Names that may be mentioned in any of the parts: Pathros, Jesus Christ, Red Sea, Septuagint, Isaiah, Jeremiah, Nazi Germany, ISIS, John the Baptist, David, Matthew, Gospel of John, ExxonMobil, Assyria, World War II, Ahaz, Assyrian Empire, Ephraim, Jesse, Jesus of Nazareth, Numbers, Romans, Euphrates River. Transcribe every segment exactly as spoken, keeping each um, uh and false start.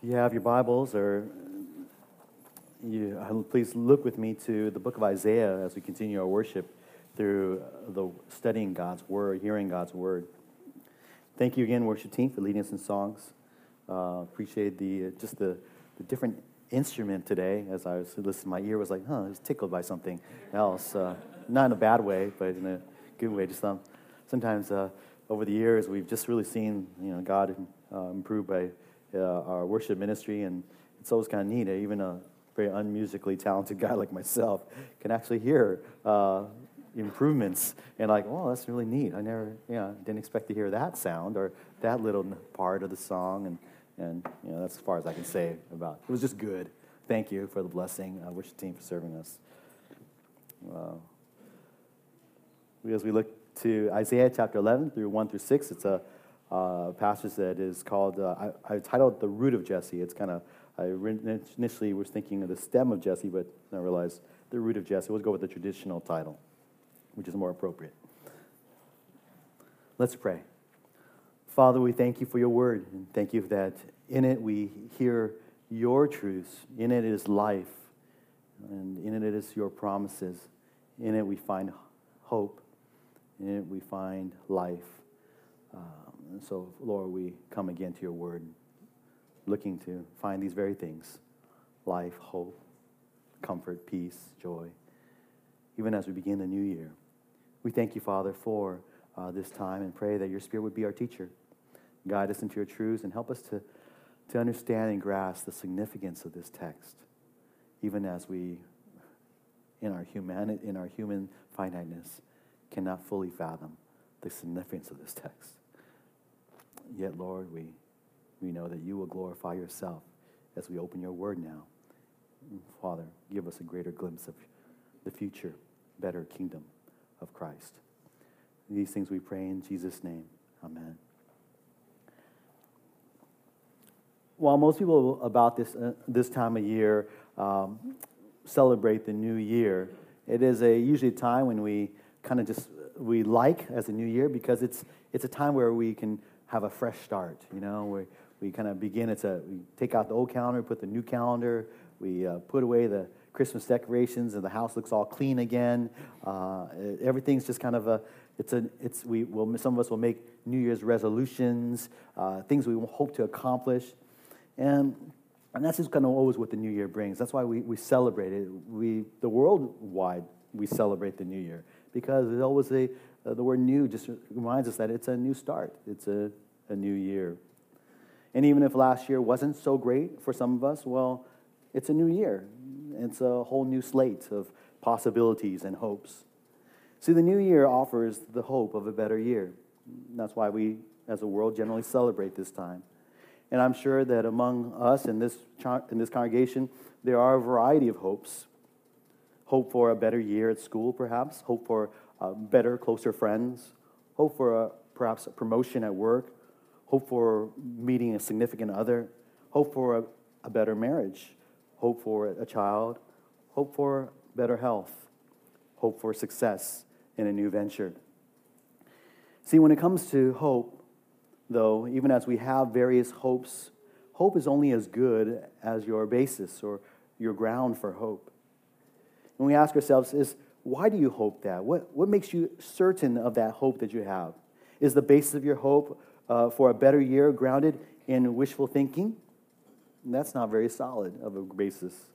If you have your Bibles, or you, please look with me to the book of Isaiah as we continue our worship through the studying God's Word, hearing God's Word. Thank you again, worship team, for leading us in songs. Uh, appreciate the just the, the different instrument today. As I was listening, my ear was like, huh, it was tickled by something else. Uh, not in a bad way, but in a good way. Just um, sometimes uh, over the years, we've just really seen you know God uh, improve by Uh, our worship ministry, and it's always kind of neat. Even a very unmusically talented guy like myself can actually hear uh, improvements, and like, oh, that's really neat. I never, yeah, you know, didn't expect to hear that sound or that little part of the song, and and you know, that's as far as I can say about it. It was just good. Thank you for the blessing. I wish the team for serving us. Wow. As we look to Isaiah chapter eleven through one through six, it's a Uh, passage that is called, uh, I, I titled The Root of Jesse. It's kind of, I initially was thinking of the stem of Jesse, but then I realized The Root of Jesse. We'll go with the traditional title, which is more appropriate. Let's pray. Father, we thank you for your word, and thank you that in it we hear your truths. In it is life, and in it is your promises. In it we find hope. In it we find life. Uh, And so, Lord, we come again to your word, looking to find these very things, life, hope, comfort, peace, joy, even as we begin the new year. We thank you, Father, for uh, this time, and pray that your Spirit would be our teacher. Guide us into your truths and help us to, to understand and grasp the significance of this text, even as we, in our human, in our human finiteness, cannot fully fathom the significance of this text. Yet, Lord, we, we know that you will glorify yourself as we open your word now. Father, give us a greater glimpse of the future, better kingdom of Christ. These things we pray in Jesus' name. Amen. While most people about this uh, this time of year um, celebrate the new year, it is a usually a time when we kind of just, we like as a new year because it's it's a time where we can have a fresh start, you know, where we kind of begin, it's a, we take out the old calendar, put the new calendar, we uh, put away the Christmas decorations, and the house looks all clean again. Uh, everything's just kind of a, it's a, it's, we will, some of us will make New Year's resolutions, uh, things we hope to accomplish, and and that's just kind of always what the new year brings. That's why we, we celebrate it. We, the worldwide, we celebrate the new year, because it's always a, Uh, the word new just reminds us that it's a new start. It's a, a new year. And even if last year wasn't so great for some of us, well, it's a new year. It's a whole new slate of possibilities and hopes. See, the new year offers the hope of a better year. That's why we, as a world, generally celebrate this time. And I'm sure that among us in this in this congregation, there are a variety of hopes. Hope for a better year at school, perhaps. Hope for Uh, better, closer friends, hope for a, perhaps a promotion at work, hope for meeting a significant other, hope for a, a better marriage, hope for a child, hope for better health, hope for success in a new venture. See, when it comes to hope, though, even as we have various hopes, hope is only as good as your basis or your ground for hope. And we ask ourselves, is why do you hope that? What what makes you certain of that hope that you have? Is the basis of your hope uh, for a better year grounded in wishful thinking? That's not very solid of a basis.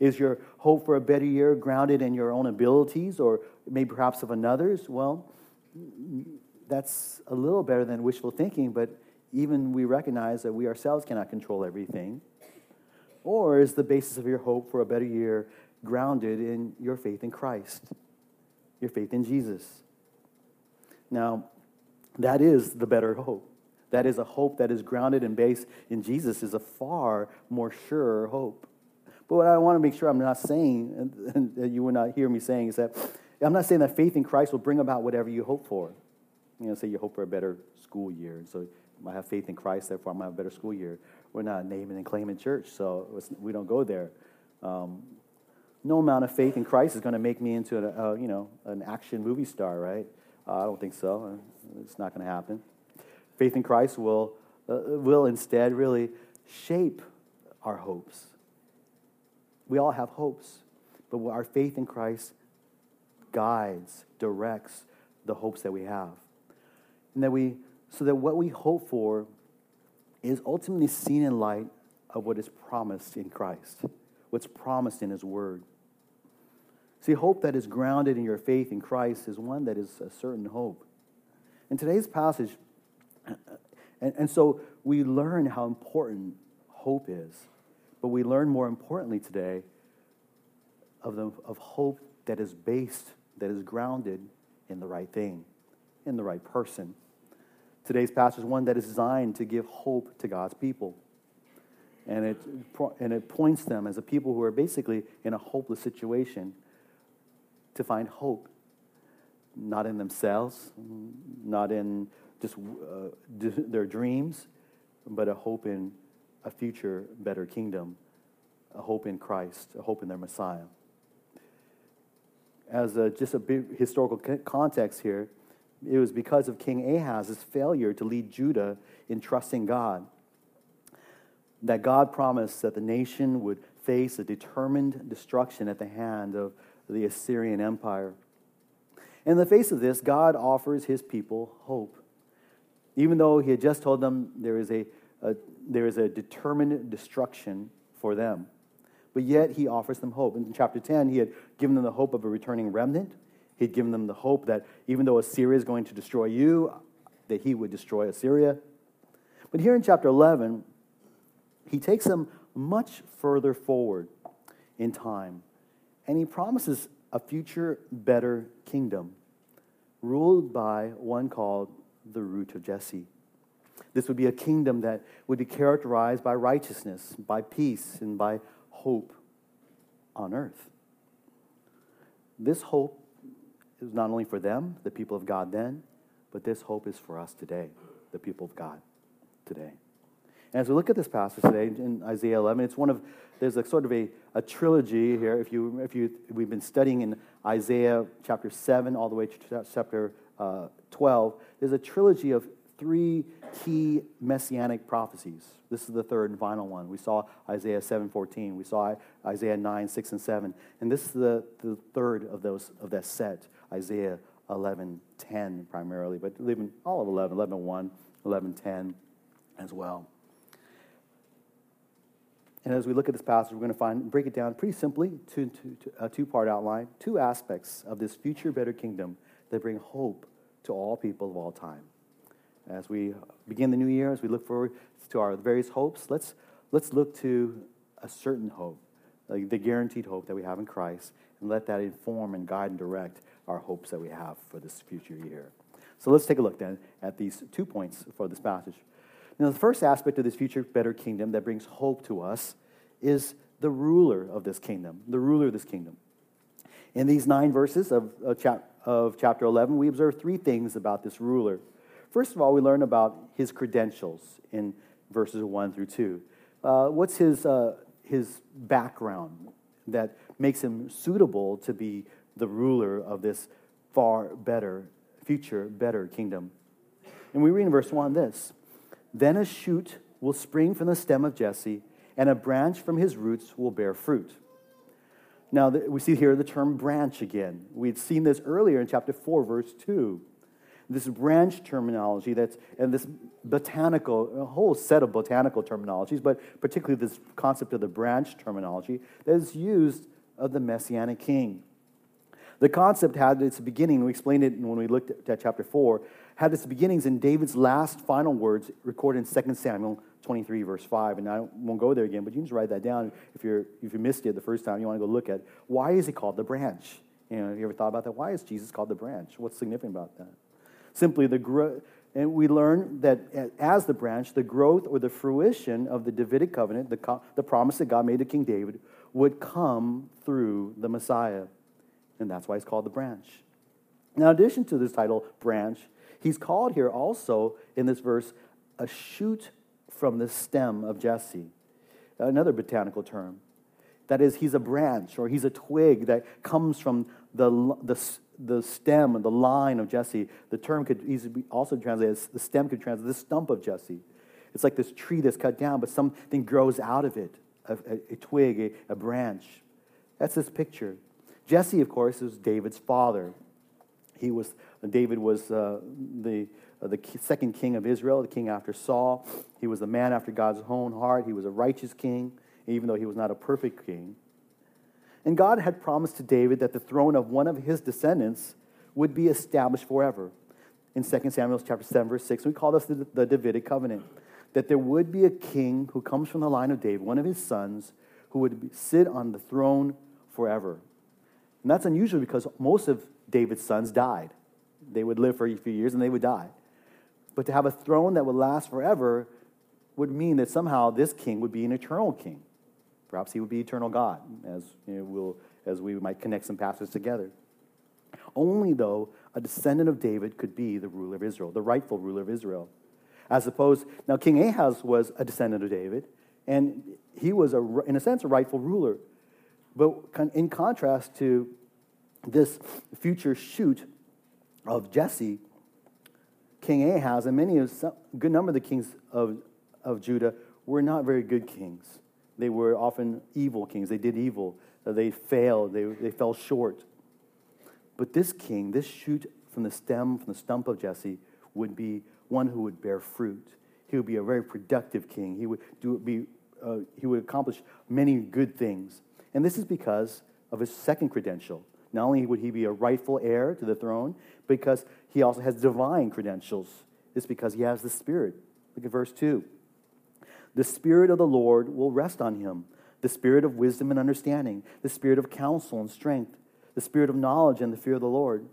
Is your hope for a better year grounded in your own abilities or maybe perhaps of another's? Well, that's a little better than wishful thinking, but even we recognize that we ourselves cannot control everything. Or is the basis of your hope for a better year grounded in your faith in Christ, your faith in Jesus? Now, that is the better hope. That is a hope that is grounded and based in Jesus is a far more sure hope. But what I want to make sure I'm not saying, and, and you will not hear me saying, is that I'm not saying that faith in Christ will bring about whatever you hope for. You know, say you hope for a better school year, so I have faith in Christ, therefore I might have a better school year. We're not naming and claiming church, so we don't go there. Um, No amount of faith in Christ is going to make me into, a, a, you know, an action movie star, right? Uh, I don't think so. It's not going to happen. Faith in Christ will uh, will instead really shape our hopes. We all have hopes, but our faith in Christ guides, directs the hopes that we have. And that we, so that what we hope for is ultimately seen in light of what is promised in Christ, what's promised in his word. See, hope that is grounded in your faith in Christ is one that is a certain hope. In today's passage, and, and so we learn how important hope is, but we learn more importantly today of the of hope that is based, that is grounded in the right thing, in the right person. Today's passage is one that is designed to give hope to God's people. And it, and it points them as a people who are basically in a hopeless situation to find hope, not in themselves, not in just uh, their dreams, but a hope in a future better kingdom, a hope in Christ, a hope in their Messiah. As a, just a big historical context here, it was because of King Ahaz's failure to lead Judah in trusting God that God promised that the nation would face a determined destruction at the hand of the Assyrian Empire. In the face of this, God offers his people hope. Even though he had just told them there is a, a there is a determined destruction for them, but yet he offers them hope. In chapter ten, he had given them the hope of a returning remnant. He had given them the hope that even though Assyria is going to destroy you, that he would destroy Assyria. But here in chapter eleven, he takes them much further forward in time, and he promises a future better kingdom ruled by one called the root of Jesse. This would be a kingdom that would be characterized by righteousness, by peace, and by hope on earth. This hope is not only for them, the people of God then, but this hope is for us today, the people of God today. And as we look at this passage today in Isaiah eleven, it's one of there's a sort of a, a trilogy here. If you if you we've been studying in Isaiah chapter seven all the way to chapter uh, twelve, there's a trilogy of three key messianic prophecies. This is the third and final one. We saw Isaiah seven fourteen. We saw Isaiah nine six and seven, and this is the, the third of those of that set. Isaiah eleven ten primarily, but even all of eleven, eleven one, eleven ten as well. And as we look at this passage, we're going to find break it down pretty simply to, to, to a two-part outline, two aspects of this future better kingdom that bring hope to all people of all time. As we begin the new year, as we look forward to our various hopes, let's let's look to a certain hope, like the guaranteed hope that we have in Christ, and let that inform and guide and direct our hopes that we have for this future year. So let's take a look then at these two points for this passage. Now, the first aspect of this future better kingdom that brings hope to us is the ruler of this kingdom, the ruler of this kingdom. In these nine verses of, of, chap, of chapter eleven, we observe three things about this ruler. First of all, we learn about his credentials in verses one through two. Uh, what's his, uh, his background that makes him suitable to be the ruler of this far better, future better kingdom? And we read in verse one this: "Then a shoot will spring from the stem of Jesse, and a branch from his roots will bear fruit." Now, we see here the term branch again. We had seen this earlier in chapter four, verse two. This branch terminology that's, and this botanical, a whole set of botanical terminologies, but particularly this concept of the branch terminology that is used of the Messianic king. The concept had its beginning, we explained it when we looked at chapter four, had its beginnings in David's last final words recorded in Second Samuel twenty-three, verse five. And I won't go there again, but you can just write that down if you're if you missed it the first time. You want to go look at why is he called the branch? You know, you ever thought about that? Why is Jesus called the branch? What's significant about that? Simply the growth, and we learn that as the branch, the growth or the fruition of the Davidic covenant, the co- the promise that God made to King David, would come through the Messiah, and that's why he's called the branch. Now, in addition to this title, branch, he's called here also in this verse a shoot from the stem of Jesse, another botanical term. That is, he's a branch or he's a twig that comes from the the, the stem or the line of Jesse. The term could easily be also translated as the stem could translate the stump of Jesse. It's like this tree that's cut down, but something grows out of it. a, a, a twig, a, a branch. That's this picture. Jesse, of course, is David's father. He was David was uh, the uh, the second king of Israel, the king after Saul. He was the man after God's own heart. He was a righteous king, even though he was not a perfect king. And God had promised to David that the throne of one of his descendants would be established forever. In Second Samuel chapter seven, verse six, we call this the, the Davidic covenant, that there would be a king who comes from the line of David, one of his sons, who would sit on the throne forever. And that's unusual because most of David's sons died. They would live for a few years and they would die. But to have a throne that would last forever would mean that somehow this king would be an eternal king. Perhaps he would be eternal God, as, you know, we'll, as we might connect some passages together. Only, though, a descendant of David could be the ruler of Israel, the rightful ruler of Israel. As opposed, now King Ahaz was a descendant of David, and he was, a, in a sense, a rightful ruler. But in contrast to this future shoot of Jesse, King Ahaz, and many of some, a good number of the kings of, of Judah were not very good kings. They were often evil kings. They did evil. They failed. They, they fell short. But this king, this shoot from the stem, from the stump of Jesse, would be one who would bear fruit. He would be a very productive king. He would do be uh, he would accomplish many good things. And this is because of his second credential. Not only would he be a rightful heir to the throne, because he also has divine credentials. It's because he has the Spirit. Look at verse two. The Spirit of the Lord will rest on him, the Spirit of wisdom and understanding, the Spirit of counsel and strength, the Spirit of knowledge and the fear of the Lord.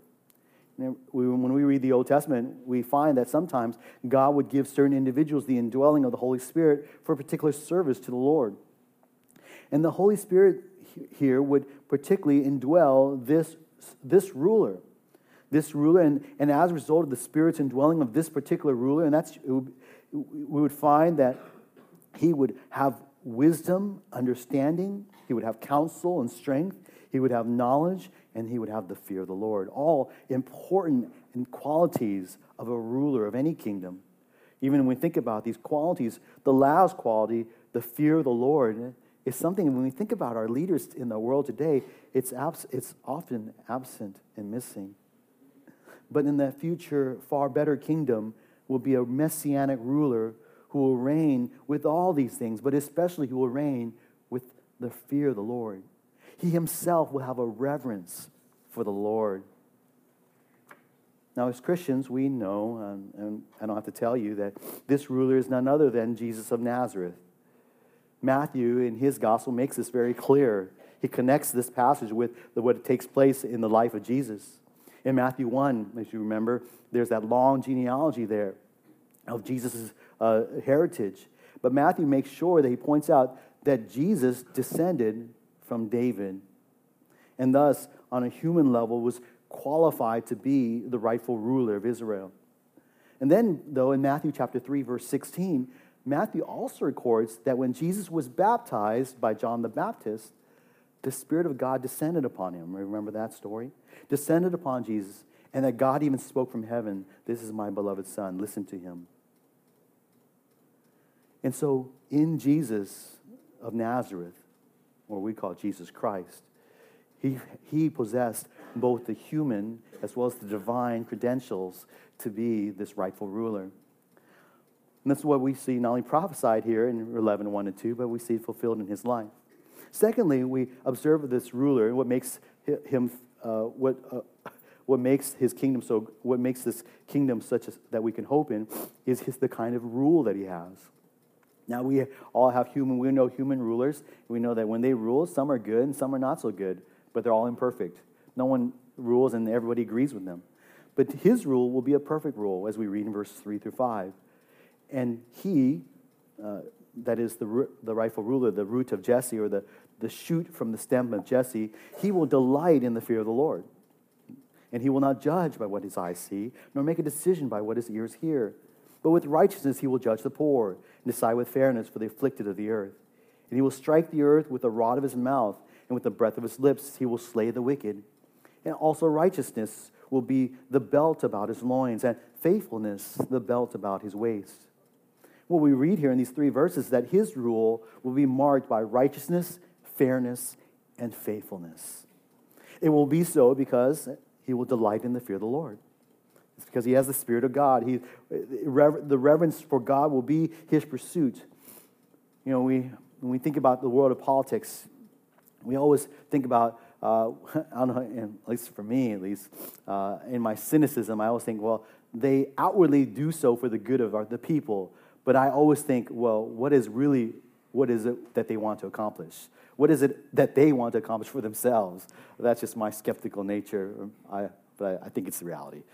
Now, we, when we read the Old Testament, we find that sometimes God would give certain individuals the indwelling of the Holy Spirit for a particular service to the Lord. And the Holy Spirit here would particularly indwell this, this ruler. This ruler, and, and as a result of the Spirit's indwelling of this particular ruler, and that's it would, we would find that he would have wisdom, understanding, he would have counsel and strength, he would have knowledge, and he would have the fear of the Lord. All important qualities of a ruler of any kingdom. Even when we think about these qualities, the last quality, the fear of the Lord, is something when we think about our leaders in the world today, it's abs- it's often absent and missing. But in that future, far better kingdom will be a messianic ruler who will reign with all these things, but especially who will reign with the fear of the Lord. He himself will have a reverence for the Lord. Now, as Christians, we know, um, and I don't have to tell you, that this ruler is none other than Jesus of Nazareth. Matthew, in his gospel, makes this very clear. He connects this passage with what takes place in the life of Jesus. In Matthew one, as you remember, there's that long genealogy there of Jesus' uh, heritage. But Matthew makes sure that he points out that Jesus descended from David, and thus, on a human level, was qualified to be the rightful ruler of Israel. And then, though, in Matthew chapter three, verse sixteen, Matthew also records that when Jesus was baptized by John the Baptist, the Spirit of God descended upon him. Remember that story? Descended upon Jesus, and that God even spoke from heaven, "This is my beloved Son, listen to him." And so, in Jesus of Nazareth, or we call Jesus Christ, he he possessed both the human as well as the divine credentials to be this rightful ruler. And that's what we see not only prophesied here in eleven, one and two, but we see it fulfilled in his life. Secondly, we observe this ruler, what makes him, uh, what uh, what makes his kingdom so, what makes this kingdom such as, that we can hope in, is his, the kind of rule that he has. Now we all have human, we know human rulers. We know that when they rule, some are good and some are not so good, but they're all imperfect. No one rules and everybody agrees with them. But his rule will be a perfect rule, as we read in verses three through five. And he, uh, that is the the rightful ruler, the root of Jesse, or the, the shoot from the stem of Jesse, he will delight in the fear of the Lord. And he will not judge by what his eyes see, nor make a decision by what his ears hear. But with righteousness he will judge the poor, and decide with fairness for the afflicted of the earth. And he will strike the earth with the rod of his mouth, and with the breath of his lips he will slay the wicked. And also righteousness will be the belt about his loins, and faithfulness the belt about his waist. What we read here in these three verses is that his rule will be marked by righteousness, fairness, and faithfulness. It will be so because he will delight in the fear of the Lord. It's because he has the Spirit of God. He, the reverence for God will be his pursuit. You know, we when we think about the world of politics, we always think about, uh, I don't know, and at least for me at least, uh, in my cynicism, I always think, well, they outwardly do so for the good of our, the people, but I always think, well, what is really, what is it that they want to accomplish? What is it that they want to accomplish for themselves? That's just my skeptical nature, I, but I, I think it's the reality.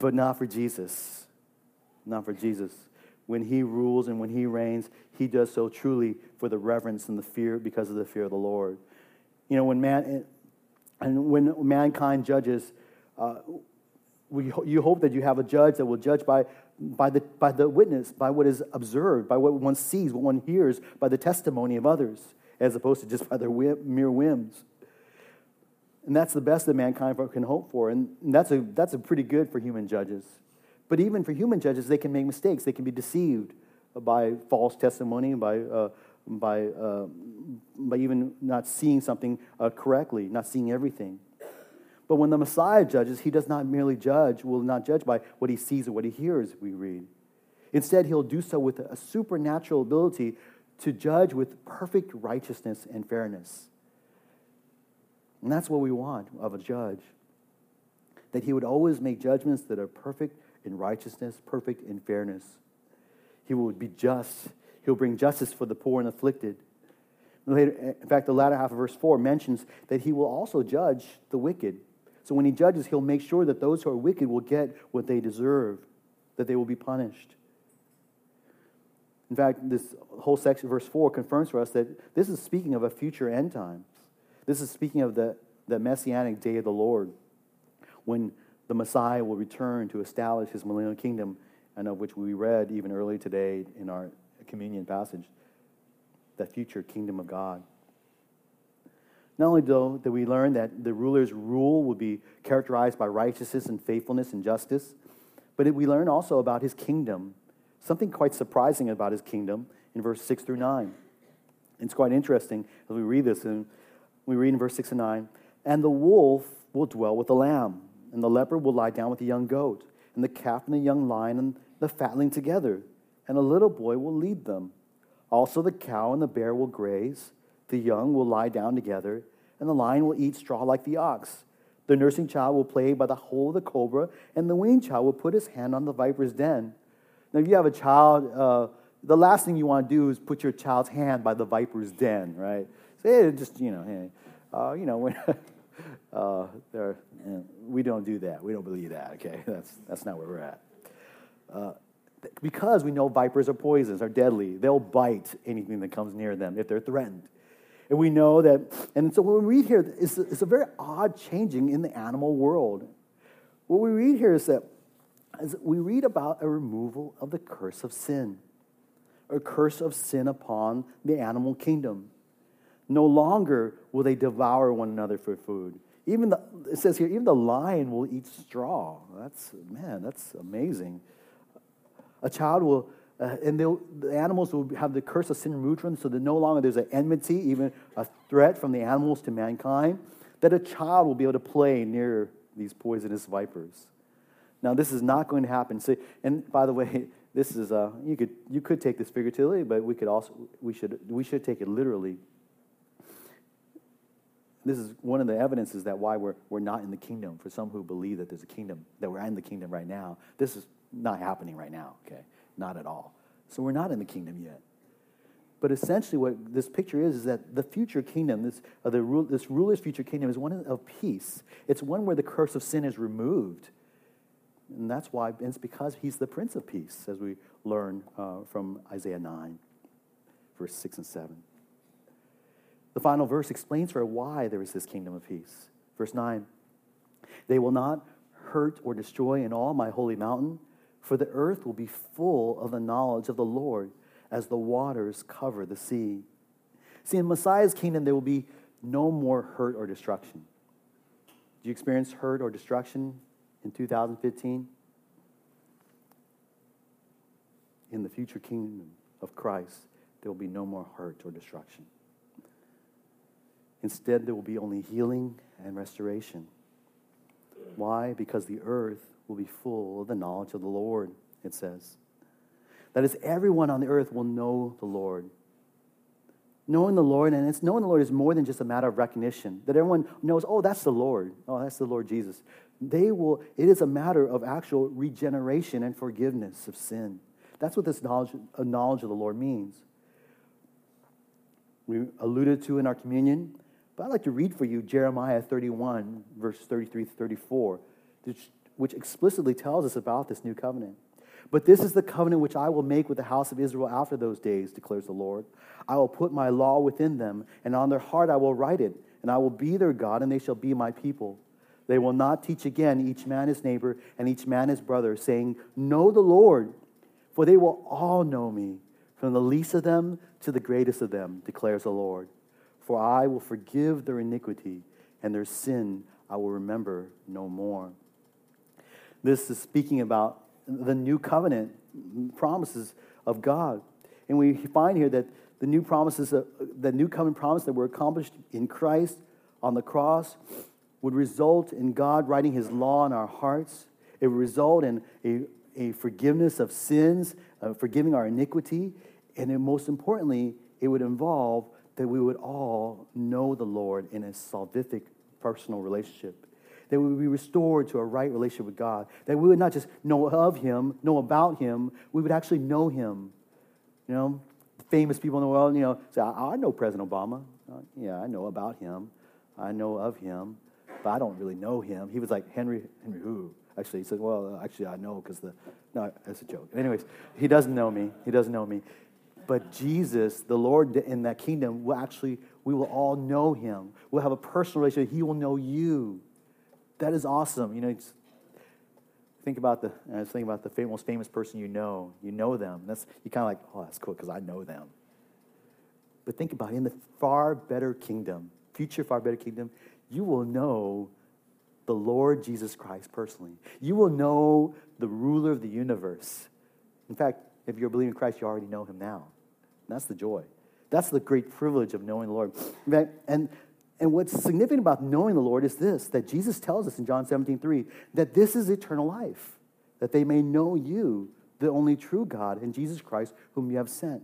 But not for Jesus. Not for Jesus. When he rules and when he reigns, he does so truly for the reverence and the fear, because of the fear of the Lord. You know, when man and when mankind judges, uh, we you hope that you have a judge that will judge by by the by the witness, by what is observed, by what one sees, what one hears, by the testimony of others, as opposed to just by their whim, mere whims. And that's the best that mankind can hope for. And that's a that's a pretty good for human judges. But even for human judges, they can make mistakes. They can be deceived by false testimony, by uh, by uh, by even not seeing something uh, correctly, not seeing everything. But when the Messiah judges, he does not merely judge, will not judge by what he sees or what he hears, we read. Instead, he'll do so with a supernatural ability to judge with perfect righteousness and fairness. And that's what we want of a judge, that he would always make judgments that are perfect in righteousness, perfect in fairness. He will be just. He'll bring justice for the poor and afflicted. Later, in fact, the latter half of verse four mentions that he will also judge the wicked. So when he judges, he'll make sure that those who are wicked will get what they deserve, that they will be punished. In fact, this whole section, verse four, confirms for us that this is speaking of a future end time. This is speaking of the, the messianic day of the Lord, when the Messiah will return to establish his millennial kingdom, and of which we read even earlier today in our communion passage, that future kingdom of God. Not only, though, did we learn that the ruler's rule will be characterized by righteousness and faithfulness and justice, but we learn also about his kingdom, something quite surprising about his kingdom in verse six through nine. It's quite interesting as we read this, and we read in verse six and nine, "And the wolf will dwell with the lamb, and the leopard will lie down with the young goat, and the calf and the young lion and the fatling together, and a little boy will lead them. Also the cow and the bear will graze, the young will lie down together, and the lion will eat straw like the ox. The nursing child will play by the hole of the cobra, and the weaned child will put his hand on the viper's den." Now, if you have a child, uh, the last thing you want to do is put your child's hand by the viper's den, right? So, hey, just, you know, hey, uh, you know, when... Uh, there, you know, we don't do that. We don't believe that, okay? That's that's not where we're at. Uh, th- because we know vipers are poisonous, are deadly. They'll bite anything that comes near them if they're threatened. And we know that, and so what we read here is it's a very odd changing in the animal world. What we read here is that is we read about a removal of the curse of sin, a curse of sin upon the animal kingdom. No longer will they devour one another for food. Even the, it says here, even the lion will eat straw. That's, man, that's amazing. A child will, uh, and the animals will have the curse of sin removed from them, so that no longer there's an enmity, even a threat from the animals to mankind, that a child will be able to play near these poisonous vipers. Now, this is not going to happen. So, and by the way, this is a, you could you could take this figuratively, but we could also we should we should take it literally. This is one of the evidences that why we're we're not in the kingdom. For some who believe that there's a kingdom, that we're in the kingdom right now, this is not happening right now, okay? Not at all. So we're not in the kingdom yet. But essentially what this picture is, is that the future kingdom, this uh, the rule, this ruler's future kingdom is one of peace. It's one where the curse of sin is removed. And that's why, and it's because he's the Prince of Peace, as we learn uh, from Isaiah nine, verse six and seven. The final verse explains for why there is this kingdom of peace. Verse nine, "They will not hurt or destroy in all my holy mountain, for the earth will be full of the knowledge of the Lord as the waters cover the sea." See, in Messiah's kingdom, there will be no more hurt or destruction. Do you experience hurt or destruction in two thousand fifteen? in the future kingdom of Christ, there will be no more hurt or destruction. Instead, there will be only healing and restoration. Why? Because the earth will be full of the knowledge of the Lord, it says. That is, everyone on the earth will know the Lord. Knowing the Lord, and it's knowing the Lord is more than just a matter of recognition. That everyone knows, oh, that's the Lord. Oh, that's the Lord Jesus. They will, it is a matter of actual regeneration and forgiveness of sin. That's what this knowledge, knowledge of the Lord means. We alluded to in our communion, but I'd like to read for you Jeremiah thirty-one, verse thirty-three to thirty-four, which, which explicitly tells us about this new covenant. But this is the covenant which I will make with the house of Israel after those days, declares the Lord. I will put my law within them, and on their heart I will write it, and I will be their God, and they shall be my people. They will not teach again each man his neighbor and each man his brother, saying, know the Lord, for they will all know me, from the least of them to the greatest of them, declares the Lord. For I will forgive their iniquity, and their sin I will remember no more. This is speaking about the new covenant promises of God. And we find here that the new promises, the new covenant promise that were accomplished in Christ on the cross would result in God writing his law in our hearts. It would result in a, a forgiveness of sins, uh, forgiving our iniquity. And then most importantly, it would involve that we would all know the Lord in a salvific personal relationship. That we would be restored to a right relationship with God. That we would not just know of him, know about him, we would actually know him. You know, famous people in the world, you know, say, I, I know President Obama. Uh, yeah, I know about him. I know of him, but I don't really know him. He was like, Henry, Henry who? Actually, he said, well, actually, I know because the, no, that's a joke. Anyways, he doesn't know me. He doesn't know me. But Jesus, the Lord in that kingdom, will actually, we will all know him. We'll have a personal relationship. He will know you. That is awesome. You know, it's, think about the I was thinking about the fam- most famous person you know. You know them. That's you kind of like, oh, that's cool because I know them. But think about it, in the far better kingdom, future far better kingdom, you will know the Lord Jesus Christ personally. You will know the ruler of the universe. In fact, if you're believing in Christ, you already know him now. And that's the joy. That's the great privilege of knowing the Lord. In fact, and And what's significant about knowing the Lord is this, that Jesus tells us in John seventeen three, that this is eternal life, that they may know you, the only true God, and Jesus Christ, whom you have sent.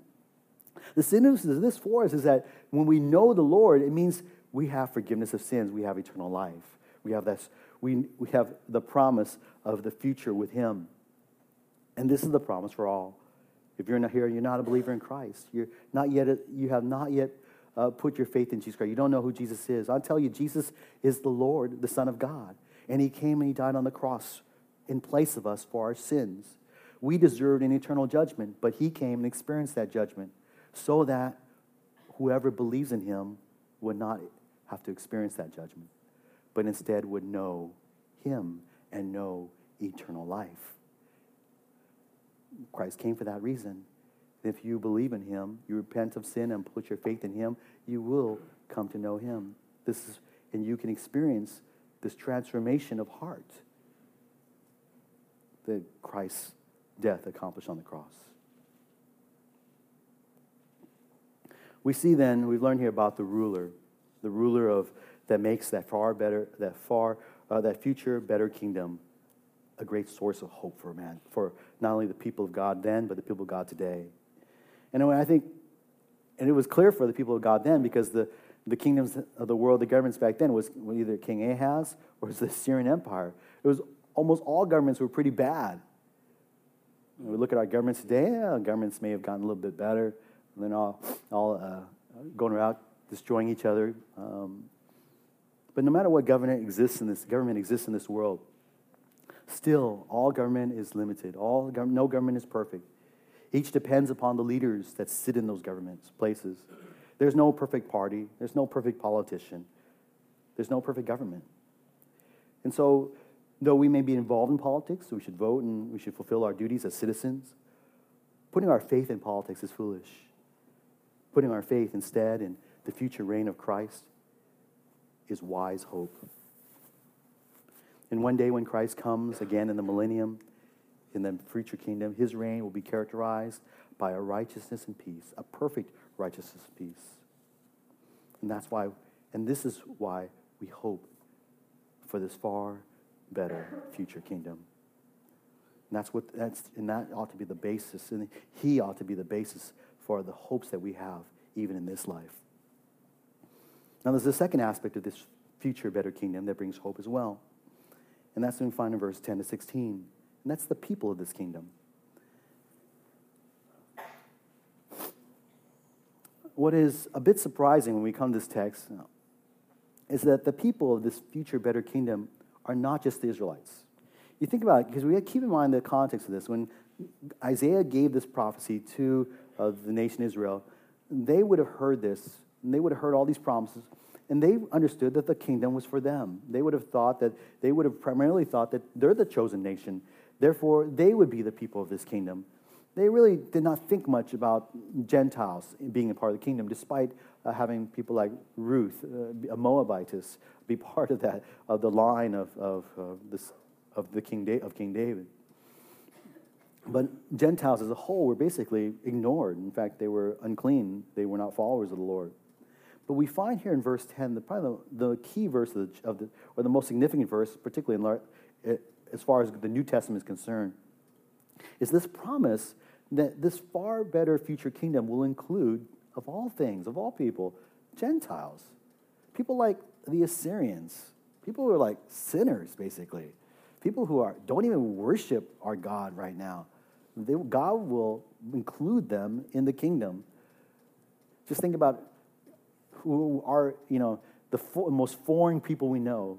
The significance of this for us is that when we know the Lord, it means we have forgiveness of sins, we have eternal life. We have this, we, we have the promise of the future with him. And this is the promise for all. If you're not here, you're not a believer in Christ. You're not yet, you have not yet Uh, put your faith in Jesus Christ. You don't know who Jesus is. I'll tell you, Jesus is the Lord, the Son of God. And he came and he died on the cross in place of us for our sins. We deserved an eternal judgment, but he came and experienced that judgment so that whoever believes in him would not have to experience that judgment, but instead would know him and know eternal life. Christ came for that reason. If you believe in him, you repent of sin and put your faith in him, you will come to know him. This is, and you can experience this transformation of heart that Christ's death accomplished on the cross. We see then, we've learned here about the ruler, the ruler of that makes that far better, that far, uh, that future better kingdom a great source of hope for man, for not only the people of God then, but the people of God today. And I think, and it was clear for the people of God then because the, the kingdoms of the world, the governments back then was either King Ahaz or it was the Assyrian Empire. It was almost all governments were pretty bad. And we look at our governments today, yeah, governments may have gotten a little bit better, and then all, all uh, going around destroying each other. Um, but no matter what government exists in this, government exists in this world, still, all government is limited. All no government is perfect. Each depends upon the leaders that sit in those governments, places. There's no perfect party. There's no perfect politician. There's no perfect government. And so, though we may be involved in politics, we should vote and we should fulfill our duties as citizens. Putting our faith in politics is foolish. Putting our faith instead in the future reign of Christ is wise hope. And one day when Christ comes again in the millennium, in the future kingdom, his reign will be characterized by a righteousness and peace, a perfect righteousness and peace. And that's why, and this is why we hope for this far better future kingdom. And that's what that's and that ought to be the basis, and he ought to be the basis for the hopes that we have even in this life. Now there's the second aspect of this future better kingdom that brings hope as well. And that's what we find in verse ten to sixteen. And that's the people of this kingdom. What is a bit surprising when we come to this text is that the people of this future better kingdom are not just the Israelites. You think about it, because we have to keep in mind the context of this. When Isaiah gave this prophecy to uh, the nation Israel, they would have heard this, and they would have heard all these promises, and they understood that the kingdom was for them. They would have thought that, they would have primarily thought that they're the chosen nation. Therefore, they would be the people of this kingdom. They really did not think much about Gentiles being a part of the kingdom, despite uh, having people like Ruth, uh, a Moabitess, be part of that, of the line of of uh, this of the King da- of King David. But Gentiles as a whole were basically ignored. In fact, they were unclean. They were not followers of the Lord. But we find here in verse ten, the, probably the, the key verse of the, of the, or the most significant verse, particularly in large, it, as far as the New Testament is concerned, is this promise that this far better future kingdom will include, of all things, of all people, Gentiles. People like the Assyrians. People who are like sinners, basically. People who are don't even worship our God right now. They, God will include them in the kingdom. Just think about it. Who are, you know, the fo- most foreign people we know.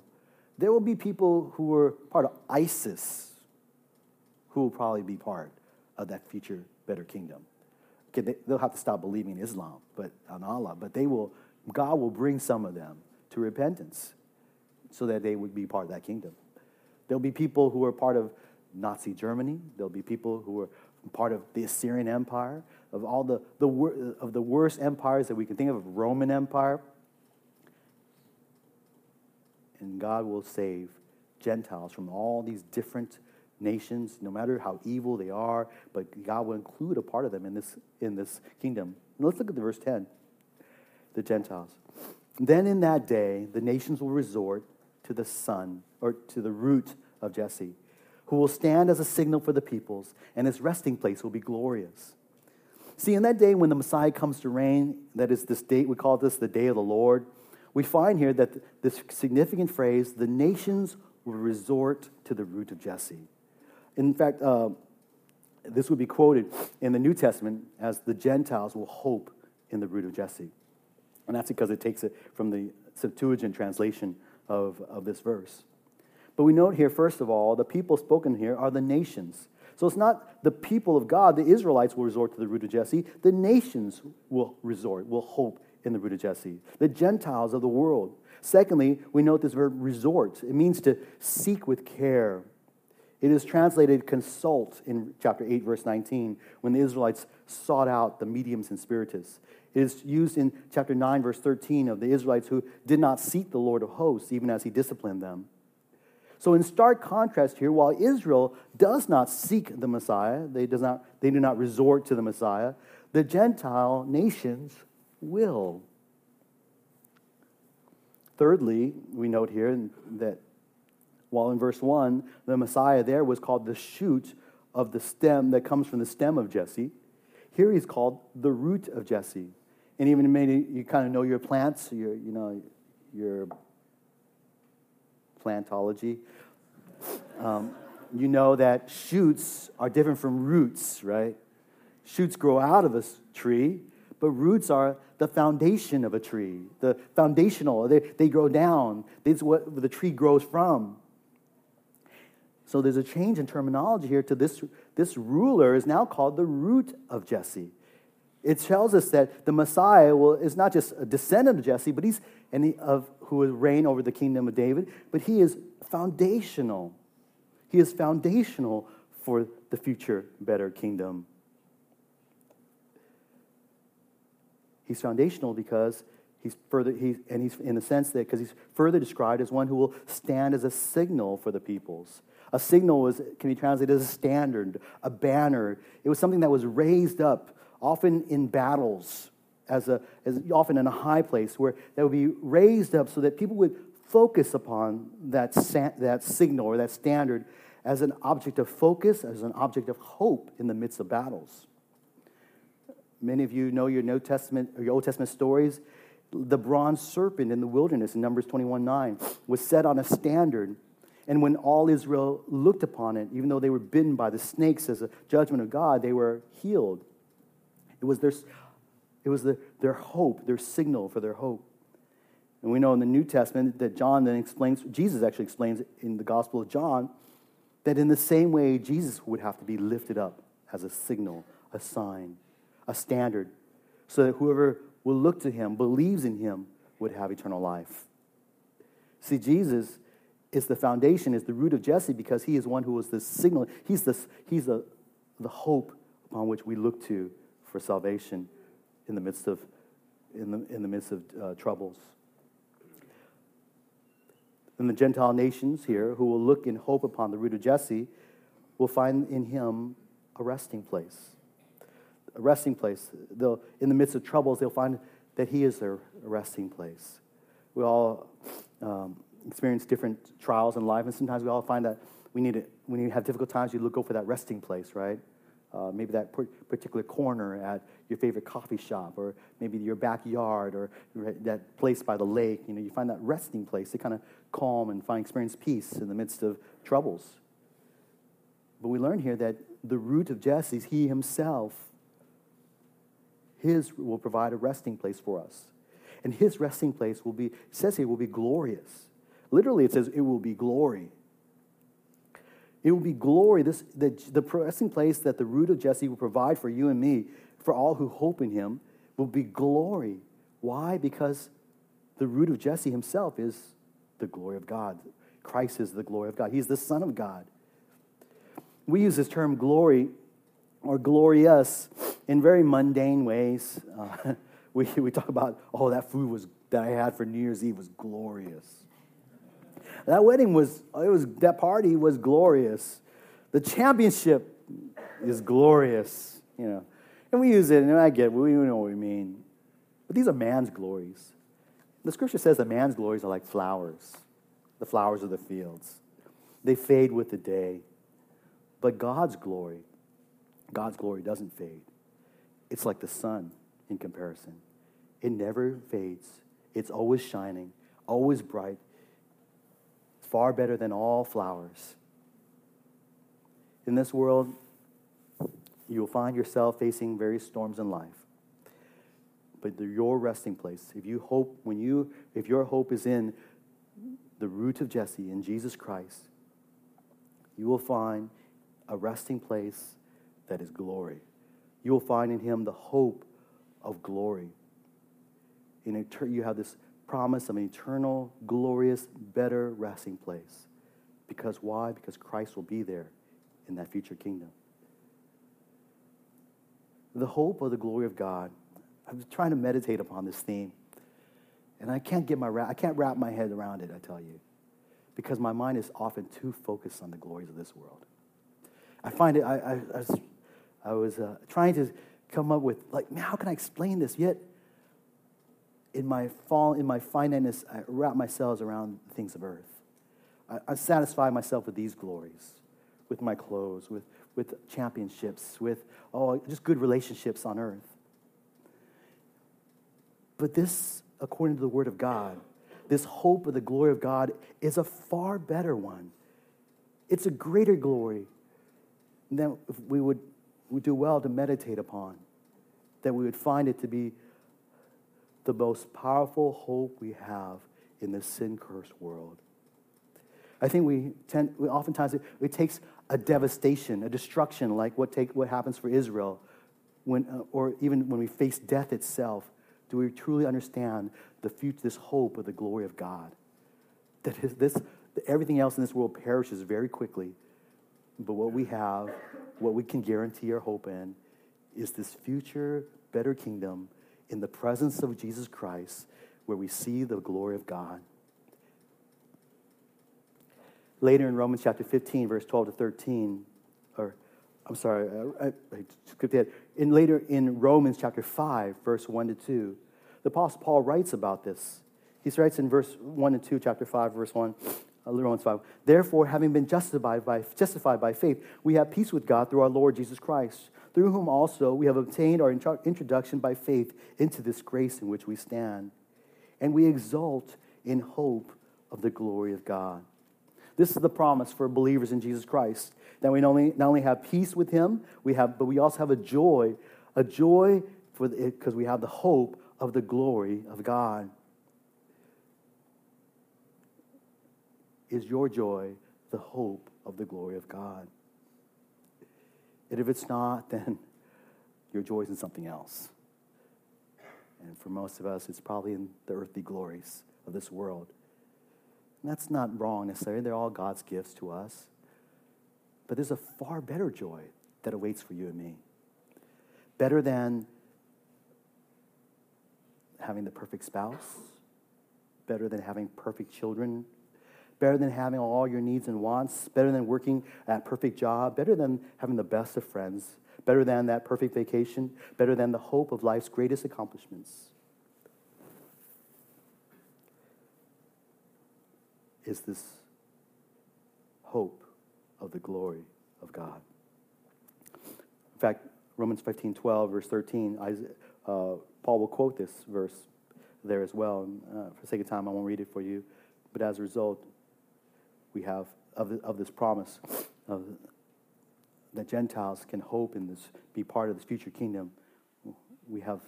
There will be people who were part of ISIS who will probably be part of that future better kingdom. Okay, they, they'll have to stop believing in Islam, but on Allah, but they will, God will bring some of them to repentance so that they would be part of that kingdom. There'll be people who are part of Nazi Germany. There'll be people who are part of the Assyrian Empire, of all the, the wor- of the worst empires that we can think of, of Roman Empire. And God will save Gentiles from all these different nations, no matter how evil they are, but God will include a part of them in this in this kingdom. And let's look at the verse ten, the Gentiles. Then in that day, the nations will resort to the son, or to the root of Jesse, who will stand as a signal for the peoples, and his resting place will be glorious. See, in that day when the Messiah comes to reign, that is this date, we call this the day of the Lord, we find here that this significant phrase, the nations will resort to the root of Jesse. In fact, uh, this would be quoted in the New Testament as the Gentiles will hope in the root of Jesse. And that's because it takes it from the Septuagint translation of, of this verse. But we note here, first of all, the people spoken here are the nations. So it's not the people of God, the Israelites will resort to the root of Jesse. The nations will resort, will hope in the root of Jesse. The Gentiles of the world. Secondly, we note this verb resort. It means to seek with care. It is translated consult in chapter eight, verse nineteen, when the Israelites sought out the mediums and spiritists. It is used in chapter nine, verse thirteen, of the Israelites who did not seek the Lord of hosts, even as he disciplined them. So in stark contrast here, while Israel does not seek the Messiah, they, does not, they do not resort to the Messiah, the Gentile nations will. Thirdly, we note here that while in verse one, the Messiah there was called the shoot of the stem that comes from the stem of Jesse. Here he's called the root of Jesse. And even maybe you kind of know your plants, your, you know, your plantology. Um, you know that shoots are different from roots, right? Shoots grow out of a tree, but roots are the foundation of a tree, the foundational. They, they grow down. This is what the tree grows from. So there's a change in terminology here to this, this ruler is now called the root of Jesse. It tells us that the Messiah will, is not just a descendant of Jesse, but he's and he, of who will reign over the kingdom of David, but he is foundational. He is foundational for the future better kingdom. He's foundational because he's further, he's, and he's in the sense that because he's further described as one who will stand as a signal for the peoples. A signal was, can be translated as a standard, a banner. It was something that was raised up, often in battles, as a as often in a high place, where that would be raised up so that people would focus upon that that signal or that standard as an object of focus, as an object of hope in the midst of battles. Many of you know your New Testament or your Old Testament stories. The bronze serpent in the wilderness in Numbers twenty-one nine was set on a standard, and when all Israel looked upon it, even though they were bitten by the snakes as a judgment of God, they were healed. It was their, it was the, their hope, their signal for their hope. And we know in the New Testament that John then explains, Jesus actually explains in the Gospel of John, that in the same way Jesus would have to be lifted up as a signal, a sign, a standard, so that whoever will look to him, believes in him, would have eternal life. See, Jesus is the foundation, is the root of Jesse, because he is one who was the signal. He's the, he's the, the hope upon which we look to for salvation in the midst of, in the, in the midst of uh, troubles. And the Gentile nations here who will look in hope upon the root of Jesse will find in him a resting place. A resting place. They'll, in the midst of troubles, they'll find that he is their resting place. We all um, experience different trials in life, and sometimes we all find that we need it. When you have difficult times, you look over that resting place, right? Uh, maybe that particular corner at your favorite coffee shop, or maybe your backyard, or that place by the lake. You know, you find that resting place to kind of calm and find experience peace in the midst of troubles. But we learn here that the root of Jesse is he himself. His will provide a resting place for us, and his resting place will be. It says here will be glorious. Literally, it says it will be glory. It will be glory, this the, the resting place that the root of Jesse will provide for you and me, for all who hope in him, will be glory. Why? Because the root of Jesse himself is the glory of God. Christ is the glory of God. He's the Son of God. We use this term glory or glorious in very mundane ways. Uh, we, we talk about, oh, that food was that I had for New Year's Eve was glorious. That wedding was, it was, that party was glorious. The championship is glorious, you know. And we use it, and I get it, we know what we mean. But these are man's glories. The scripture says that man's glories are like flowers, the flowers of the fields. They fade with the day. But God's glory, God's glory doesn't fade. It's like the sun in comparison. It never fades. It's always shining, always bright. Far better than all flowers. In this world, you will find yourself facing various storms in life. But they're your resting place. If you hope, when you, if your hope is in the root of Jesse, in Jesus Christ, you will find a resting place that is glory. You will find in him the hope of glory. In you have this promise of an eternal, glorious, better resting place. Because why? Because Christ will be there in that future kingdom. The hope of the glory of God. I'm trying to meditate upon this theme, and I can't get my I can't wrap my head around it. I tell you, because my mind is often too focused on the glories of this world. I find it. I I, I was, I was uh, trying to come up with like, man, how can I explain this yet? In my fall, in my finiteness, I wrap myself around the things of earth. I, I satisfy myself with these glories, with my clothes, with, with championships, with oh, just good relationships on earth. But this, according to the Word of God, this hope of the glory of God is a far better one. It's a greater glory than we would we do well to meditate upon, that we would find it to be the most powerful hope we have in this sin-cursed world. I think we tend, we oftentimes, it, it takes a devastation, a destruction, like what take what happens for Israel, when uh, or even when we face death itself, do we truly understand the future, this hope of the glory of God? That is this, that everything else in this world perishes very quickly, but what we have, what we can guarantee our hope in, is this future, better kingdom, in the presence of Jesus Christ, where we see the glory of God. Later in Romans chapter fifteen, verse twelve to thirteen, or I'm sorry, I, I skipped ahead. In later in Romans chapter five, verse one to two, the Apostle Paul writes about this. He writes in verse one and two, chapter five, verse one, Romans five. Therefore, having been justified by, justified by faith, we have peace with God through our Lord Jesus Christ, through whom also we have obtained our introduction by faith into this grace in which we stand. And we exult in hope of the glory of God. This is the promise for believers in Jesus Christ, that we not only, not only have peace with him, we have, but we also have a joy, a joy for because we have the hope of the glory of God. Is your joy the hope of the glory of God? And if it's not, then your joy is in something else. And for most of us, it's probably in the earthly glories of this world. And that's not wrong necessarily. They're all God's gifts to us. But there's a far better joy that awaits for you and me. Better than having the perfect spouse. Better than having perfect children. Better than having all your needs and wants, better than working at perfect job, better than having the best of friends, better than that perfect vacation, better than the hope of life's greatest accomplishments. Is this hope of the glory of God? In fact, Romans fifteen, twelve, verse thirteen, Isaiah, uh, Paul will quote this verse there as well. Uh, for the sake of time, I won't read it for you, but as a result, we have of, the, of this promise of that Gentiles can hope in this, be part of this future kingdom. We have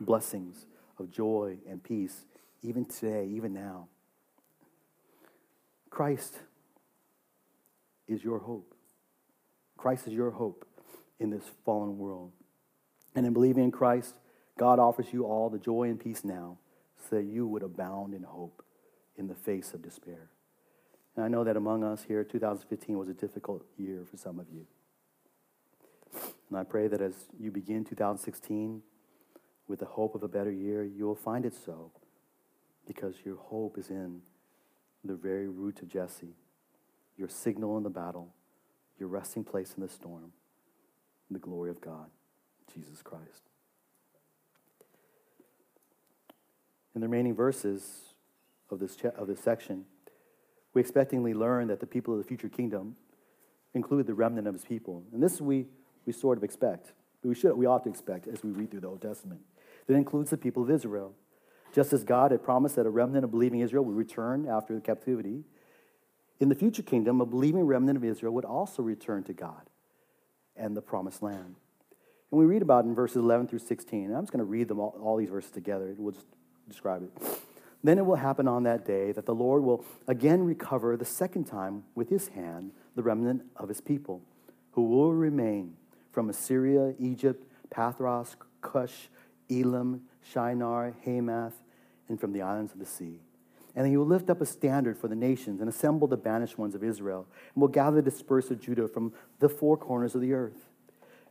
blessings of joy and peace, even today, even now. Christ is your hope. Christ is your hope in this fallen world. And in believing in Christ, God offers you all the joy and peace now so that you would abound in hope in the face of despair. And I know that among us here, two thousand fifteen was a difficult year for some of you. And I pray that as you begin two thousand sixteen with the hope of a better year, you will find it so, because your hope is in the very root of Jesse, your signal in the battle, your resting place in the storm, the glory of God, Jesus Christ. In the remaining verses of this cha- of this section, we expectingly learn that the people of the future kingdom include the remnant of his people. And this we, we sort of expect. We should, we ought to expect as we read through the Old Testament. That includes the people of Israel. Just as God had promised that a remnant of believing Israel would return after the captivity, in the future kingdom, a believing remnant of Israel would also return to God and the promised land. And we read about it in verses eleven through sixteen. And I'm just going to read them all, all these verses together. We'll just describe it. Then it will happen on that day that the Lord will again recover the second time with his hand the remnant of his people, who will remain from Assyria, Egypt, Pathros, Cush, Elam, Shinar, Hamath, and from the islands of the sea. And he will lift up a standard for the nations and assemble the banished ones of Israel, and will gather the dispersed of Judah from the four corners of the earth.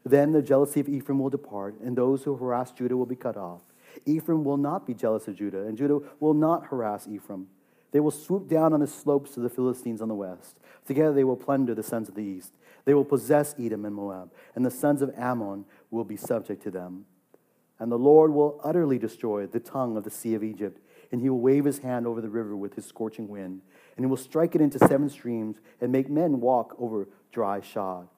Then the jealousy of Ephraim will depart, and those who harass Judah will be cut off. Ephraim will not be jealous of Judah, and Judah will not harass Ephraim. They will swoop down on the slopes of the Philistines on the west. Together they will plunder the sons of the east. They will possess Edom and Moab, and the sons of Ammon will be subject to them. And the Lord will utterly destroy the tongue of the sea of Egypt, and he will wave his hand over the river with his scorching wind, and he will strike it into seven streams and make men walk over dry shod.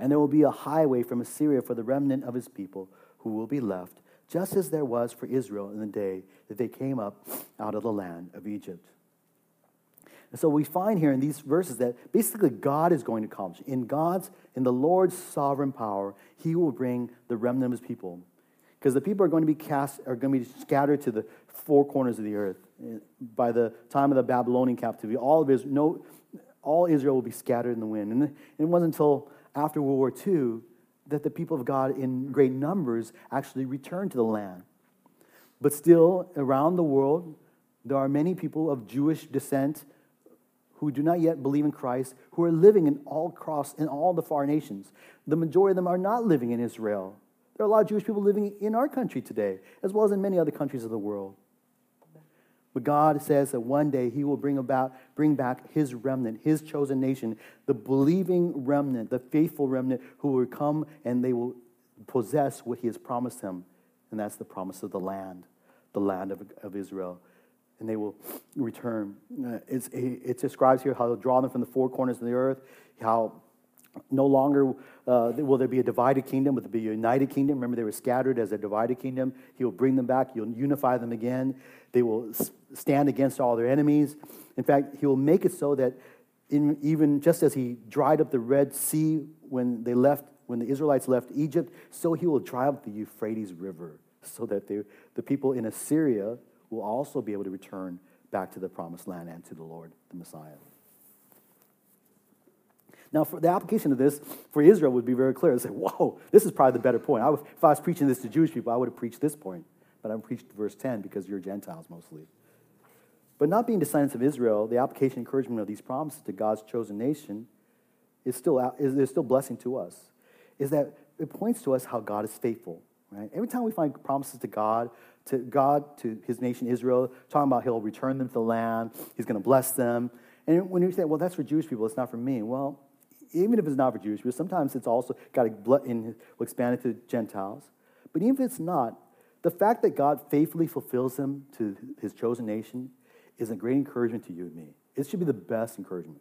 And there will be a highway from Assyria for the remnant of his people who will be left, just as there was for Israel in the day that they came up out of the land of Egypt. And so we find here in these verses that basically God is going to accomplish. In God's, in the Lord's sovereign power, he will bring the remnant of his people. Because the people are going to be cast, are going to be scattered to the four corners of the earth. By the time of the Babylonian captivity, all of Israel, no, all Israel will be scattered in the wind. And it wasn't until after World War Two that the people of God in great numbers actually returned to the land. But still, around the world, there are many people of Jewish descent who do not yet believe in Christ, who are living in all across in all the far nations. The majority of them are not living in Israel. There are a lot of Jewish people living in our country today, as well as in many other countries of the world. But God says that one day he will bring about, bring back his remnant, his chosen nation, the believing remnant, the faithful remnant who will come and they will possess what he has promised them. And that's the promise of the land, the land of, of Israel. And they will return. It's, it describes here how he'll draw them from the four corners of the earth, how no longer uh, will there be a divided kingdom, but there'll be a united kingdom. Remember, they were scattered as a divided kingdom. He'll bring them back. He'll unify them again. They will stand against all their enemies. In fact, he'll make it so that in, even just as he dried up the Red Sea when they left, when the Israelites left Egypt, so he will dry up the Euphrates River so that they, the people in Assyria will also be able to return back to the promised land and to the Lord, the Messiah. Now, for the application of this for Israel would be very clear. It's like, whoa, this is probably the better point. I would, if I was preaching this to Jewish people, I would have preached this point. But I preached verse ten because you're Gentiles mostly. But not being descendants of Israel, the application and encouragement of these promises to God's chosen nation is still, is, is still blessing to us. Is that it points to us how God is faithful. Right? Every time we find promises to God, to God, to his nation Israel, talking about he'll return them to the land, he's going to bless them. And when you say, well, that's for Jewish people, it's not for me. Well, even if it's not for Jewish people, sometimes it's also got to expand it to Gentiles. But even if it's not, the fact that God faithfully fulfills them to his chosen nation is a great encouragement to you and me. It should be the best encouragement.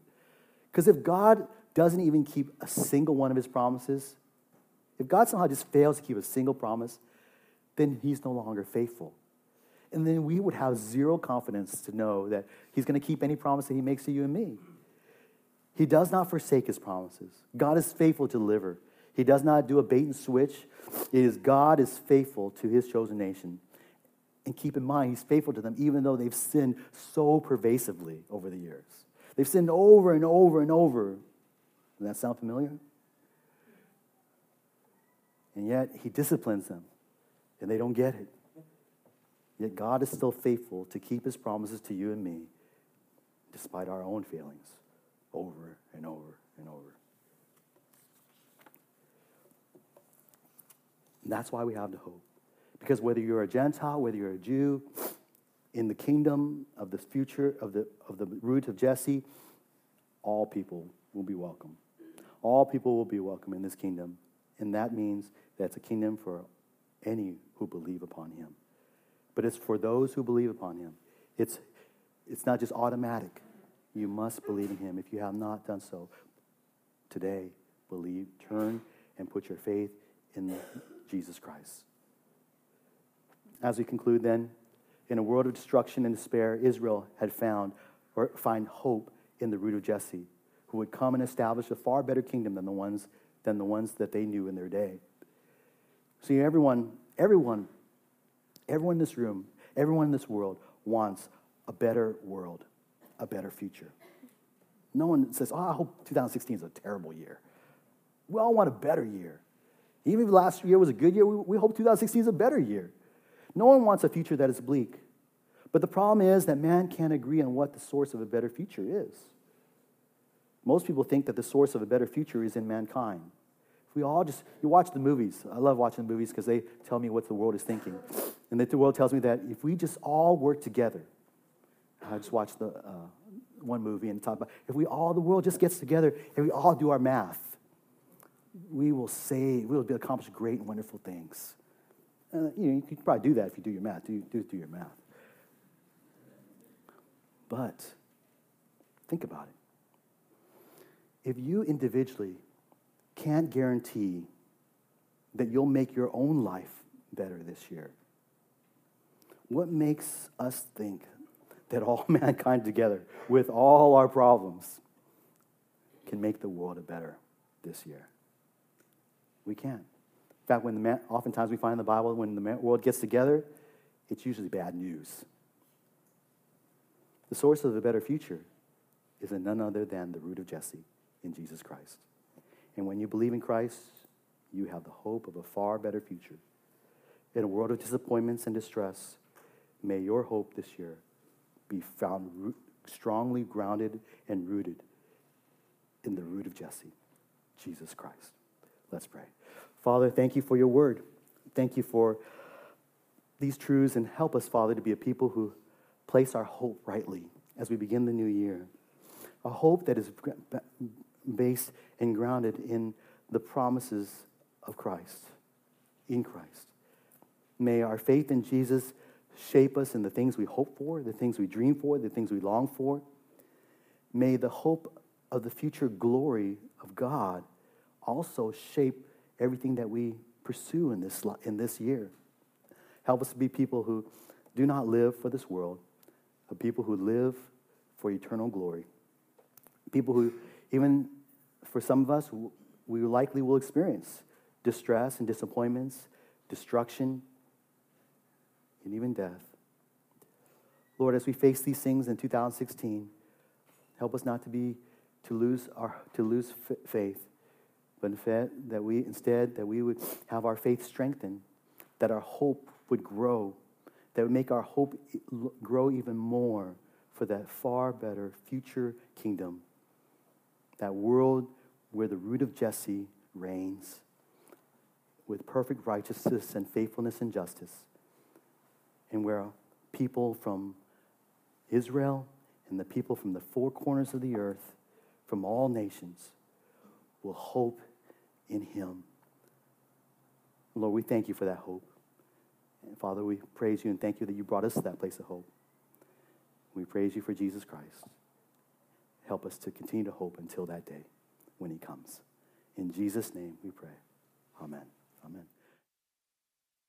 Because if God doesn't even keep a single one of his promises, if God somehow just fails to keep a single promise, then he's no longer faithful. And then we would have zero confidence to know that he's going to keep any promise that he makes to you and me. He does not forsake his promises. God is faithful to deliver. He does not do a bait and switch. It is God is faithful to his chosen nation. And keep in mind, he's faithful to them even though they've sinned so pervasively over the years. They've sinned over and over and over. Does that sound familiar? And yet he disciplines them, and they don't get it. Yet God is still faithful to keep his promises to you and me despite our own failings over and over and over. And that's why we have the hope. Because whether you're a Gentile, whether you're a Jew, in the kingdom of the future, of the, of the root of Jesse, all people will be welcome. All people will be welcome in this kingdom. And that means that's a kingdom for any who believe upon him. But it's for those who believe upon him. It's, it's not just automatic. You must believe in him. If you have not done so, today, believe, turn, and put your faith in Jesus Christ. As we conclude then, in a world of destruction and despair, Israel had found or find hope in the root of Jesse, who would come and establish a far better kingdom than the ones than the ones that they knew in their day. See, everyone, everyone, everyone in this room, everyone in this world wants a better world, a better future. No one says, oh, I hope two thousand sixteen is a terrible year. We all want a better year. Even if last year was a good year, we, we hope two thousand sixteen is a better year. No one wants a future that is bleak. But the problem is that man can't agree on what the source of a better future is. Most people think that the source of a better future is in mankind. If we all just, you watch the movies. I love watching the movies because they tell me what the world is thinking. And the world tells me that if we just all work together, I just watched the uh, one movie and talked about, if we all, the world just gets together and we all do our math, we will save, we will accomplish great and wonderful things. Uh, you know, you could probably do that if you do your math. Do, do, do your math. But think about it. If you individually can't guarantee that you'll make your own life better this year, what makes us think that all mankind together, with all our problems, can make the world better this year? We can't. In fact, when the man, oftentimes we find in the Bible, when the man, world gets together, it's usually bad news. The source of a better future is in none other than the root of Jesse, in Jesus Christ. And when you believe in Christ, you have the hope of a far better future. In a world of disappointments and distress, may your hope this year be found root, strongly grounded and rooted in the root of Jesse, Jesus Christ. Let's pray. Father, thank you for your word. Thank you for these truths, and help us, Father, to be a people who place our hope rightly as we begin the new year. A hope that is based and grounded in the promises of Christ, in Christ. May our faith in Jesus shape us in the things we hope for, the things we dream for, the things we long for. May the hope of the future glory of God also shape everything that we pursue in this in this year. Help us to be people who do not live for this world, but people who live for eternal glory. People who, even for some of us, we likely will experience distress and disappointments, destruction, and even death. Lord, as we face these things in two thousand sixteen, help us not to be to lose our to lose f- faith, but that we instead that we would have our faith strengthened, that our hope would grow, that would make our hope grow even more for that far better future kingdom, that world where the root of Jesse reigns with perfect righteousness and faithfulness and justice, and where people from Israel and the people from the four corners of the earth, from all nations, will hope in him. Lord, we thank you for that hope. And Father, we praise you and thank you that you brought us to that place of hope. We praise you for Jesus Christ. Help us to continue to hope until that day when he comes. In Jesus' name we pray. Amen. Amen.